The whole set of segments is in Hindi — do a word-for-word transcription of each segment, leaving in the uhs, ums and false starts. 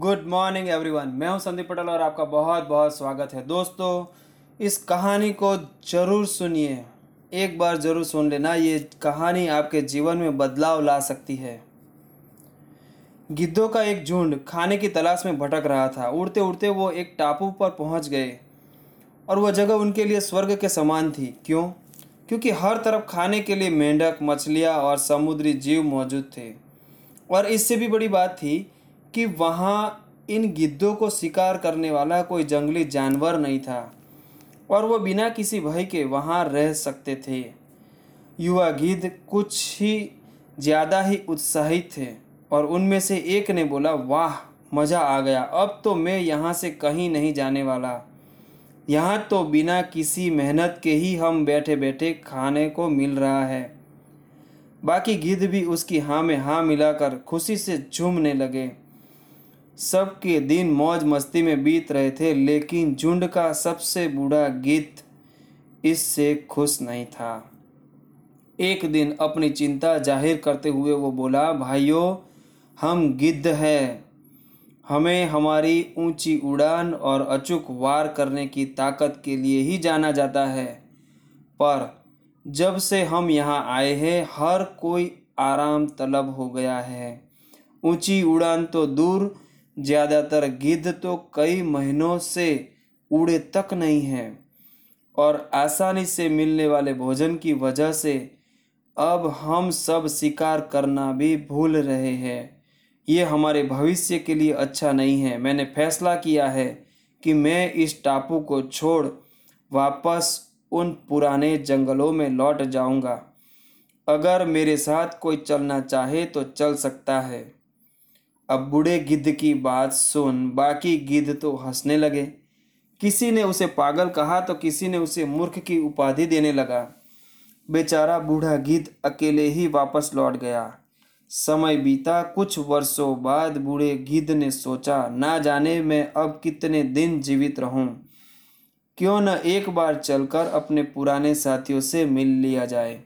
गुड मॉर्निंग एवरीवन, मैं हूं संदीप पटेल और आपका बहुत बहुत स्वागत है। दोस्तों, इस कहानी को ज़रूर सुनिए, एक बार ज़रूर सुन लेना। ये कहानी आपके जीवन में बदलाव ला सकती है। गिद्धों का एक झुंड खाने की तलाश में भटक रहा था। उड़ते उड़ते वो एक टापू पर पहुंच गए और वह जगह उनके लिए स्वर्ग के समान थी। क्यों? क्योंकि हर तरफ खाने के लिए मेंढक, मछलियाँ और समुद्री जीव मौजूद थे। और इससे भी बड़ी बात थी कि वहाँ इन गिद्धों को शिकार करने वाला कोई जंगली जानवर नहीं था और वो बिना किसी भय के वहाँ रह सकते थे। युवा गिद्ध कुछ ही ज़्यादा ही उत्साहित थे और उनमें से एक ने बोला, वाह, मज़ा आ गया, अब तो मैं यहाँ से कहीं नहीं जाने वाला। यहाँ तो बिना किसी मेहनत के ही हम बैठे बैठे खाने को मिल रहा है। बाकी गिद्ध भी उसकी हाँ में हाँ मिलाकर खुशी से झूमने लगे। सबके दिन मौज मस्ती में बीत रहे थे, लेकिन झुंड का सबसे बूढ़ा गिद्ध इससे खुश नहीं था। एक दिन अपनी चिंता जाहिर करते हुए वो बोला, भाइयों, हम गिद्ध हैं, हमें हमारी ऊंची उड़ान और अचूक वार करने की ताकत के लिए ही जाना जाता है। पर जब से हम यहाँ आए हैं, हर कोई आराम तलब हो गया है। ऊंची उड़ान तो दूर, ज़्यादातर गिद्ध तो कई महीनों से उड़े तक नहीं हैं और आसानी से मिलने वाले भोजन की वजह से अब हम सब शिकार करना भी भूल रहे हैं। ये हमारे भविष्य के लिए अच्छा नहीं है। मैंने फैसला किया है कि मैं इस टापू को छोड़ वापस उन पुराने जंगलों में लौट जाऊंगा। अगर मेरे साथ कोई चलना चाहे तो चल सकता है। अब बूढ़े गिद्ध की बात सुन बाकी गिद्ध तो हंसने लगे। किसी ने उसे पागल कहा तो किसी ने उसे मूर्ख की उपाधि देने लगा। बेचारा बूढ़ा गिद्ध अकेले ही वापस लौट गया। समय बीता। कुछ वर्षों बाद बूढ़े गिद्ध ने सोचा, ना जाने मैं अब कितने दिन जीवित रहूं, क्यों न एक बार चलकर अपने पुराने साथियों से मिल लिया जाए।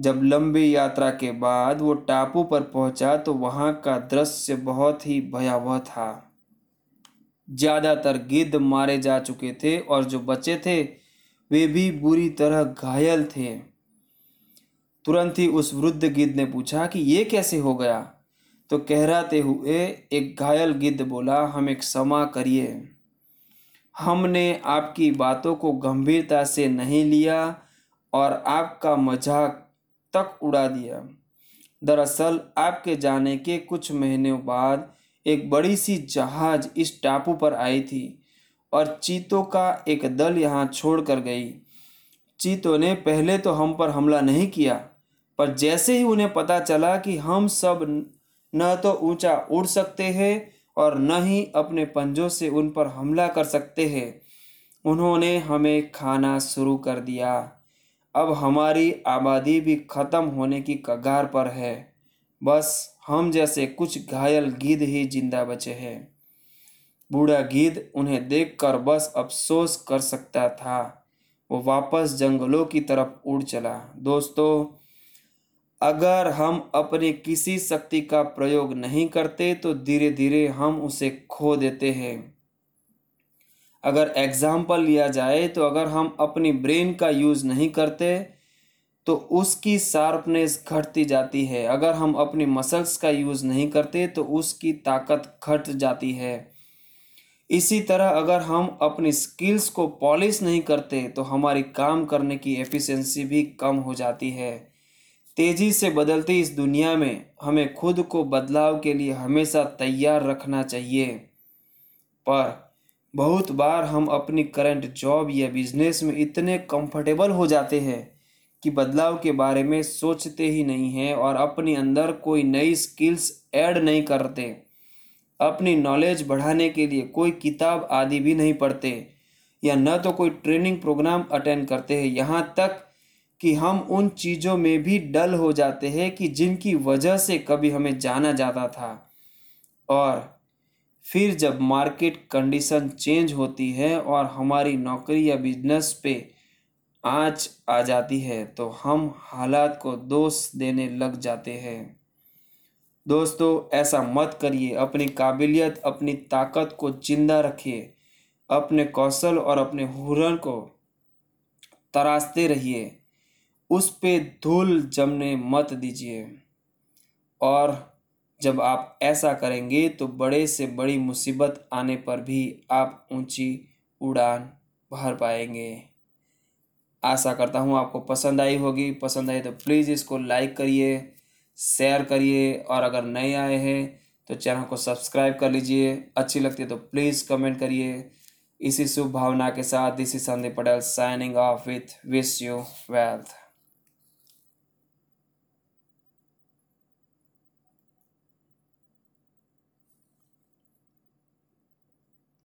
जब लंबी यात्रा के बाद वो टापू पर पहुंचा तो वहां का दृश्य बहुत ही भयावह था। ज़्यादातर गिद्ध मारे जा चुके थे और जो बचे थे वे भी बुरी तरह घायल थे। तुरंत ही उस वृद्ध गिद्ध ने पूछा कि ये कैसे हो गया? तो कहराते हुए एक घायल गिद्ध बोला, हमें क्षमा करिए, हमने आपकी बातों को गंभीरता से नहीं लिया और आपका मजाक तक उड़ा दिया। दरअसल आपके जाने के कुछ महीनों बाद एक बड़ी सी जहाज इस टापू पर आई थी और चीतों का एक दल यहाँ छोड़ कर गई। चीतों ने पहले तो हम पर हमला नहीं किया, पर जैसे ही उन्हें पता चला कि हम सब न तो ऊंचा उड़ सकते हैं और न ही अपने पंजों से उन पर हमला कर सकते हैं, उन्होंने हमें खाना शुरू कर दिया। अब हमारी आबादी भी ख़त्म होने की कगार पर है। बस हम जैसे कुछ घायल गिद्ध ही जिंदा बचे हैं। बूढ़ा गिद्ध उन्हें देखकर बस अफसोस कर सकता था। वो वापस जंगलों की तरफ उड़ चला। दोस्तों, अगर हम अपने किसी शक्ति का प्रयोग नहीं करते तो धीरे धीरे हम उसे खो देते हैं। अगर एग्जाम्पल लिया जाए तो अगर हम अपनी ब्रेन का यूज़ नहीं करते तो उसकी शार्पनेस घटती जाती है। अगर हम अपनी मसल्स का यूज़ नहीं करते तो उसकी ताकत घट जाती है। इसी तरह अगर हम अपनी स्किल्स को पॉलिश नहीं करते तो हमारी काम करने की एफिशिएंसी भी कम हो जाती है। तेज़ी से बदलती इस दुनिया में हमें खुद को बदलाव के लिए हमेशा तैयार रखना चाहिए। पर बहुत बार हम अपनी करंट जॉब या बिजनेस में इतने कंफर्टेबल हो जाते हैं कि बदलाव के बारे में सोचते ही नहीं हैं और अपने अंदर कोई नई स्किल्स ऐड नहीं करते। अपनी नॉलेज बढ़ाने के लिए कोई किताब आदि भी नहीं पढ़ते या न तो कोई ट्रेनिंग प्रोग्राम अटेंड करते हैं। यहाँ तक कि हम उन चीज़ों में भी डल हो जाते हैं कि जिनकी वजह से कभी हमें जाना जाता था। और फिर जब मार्केट कंडीशन चेंज होती है और हमारी नौकरी या बिजनेस पे आंच आ जाती है तो हम हालात को दोष देने लग जाते हैं। दोस्तों ऐसा मत करिए। अपनी काबिलियत, अपनी ताकत को जिंदा रखिए, अपने कौशल और अपने हुनर को तराशते रहिए, उस पे धूल जमने मत दीजिए। और जब आप ऐसा करेंगे तो बड़े से बड़ी मुसीबत आने पर भी आप ऊंची उड़ान भर पाएंगे। आशा करता हूँ आपको पसंद आई होगी। पसंद आई तो प्लीज़ इसको लाइक करिए, शेयर करिए, और अगर नए आए हैं तो चैनल को सब्सक्राइब कर लीजिए। अच्छी लगती है तो प्लीज़ कमेंट करिए। इसी शुभ भावना के साथ this is Sandeep Patel signing off with wish you wealth.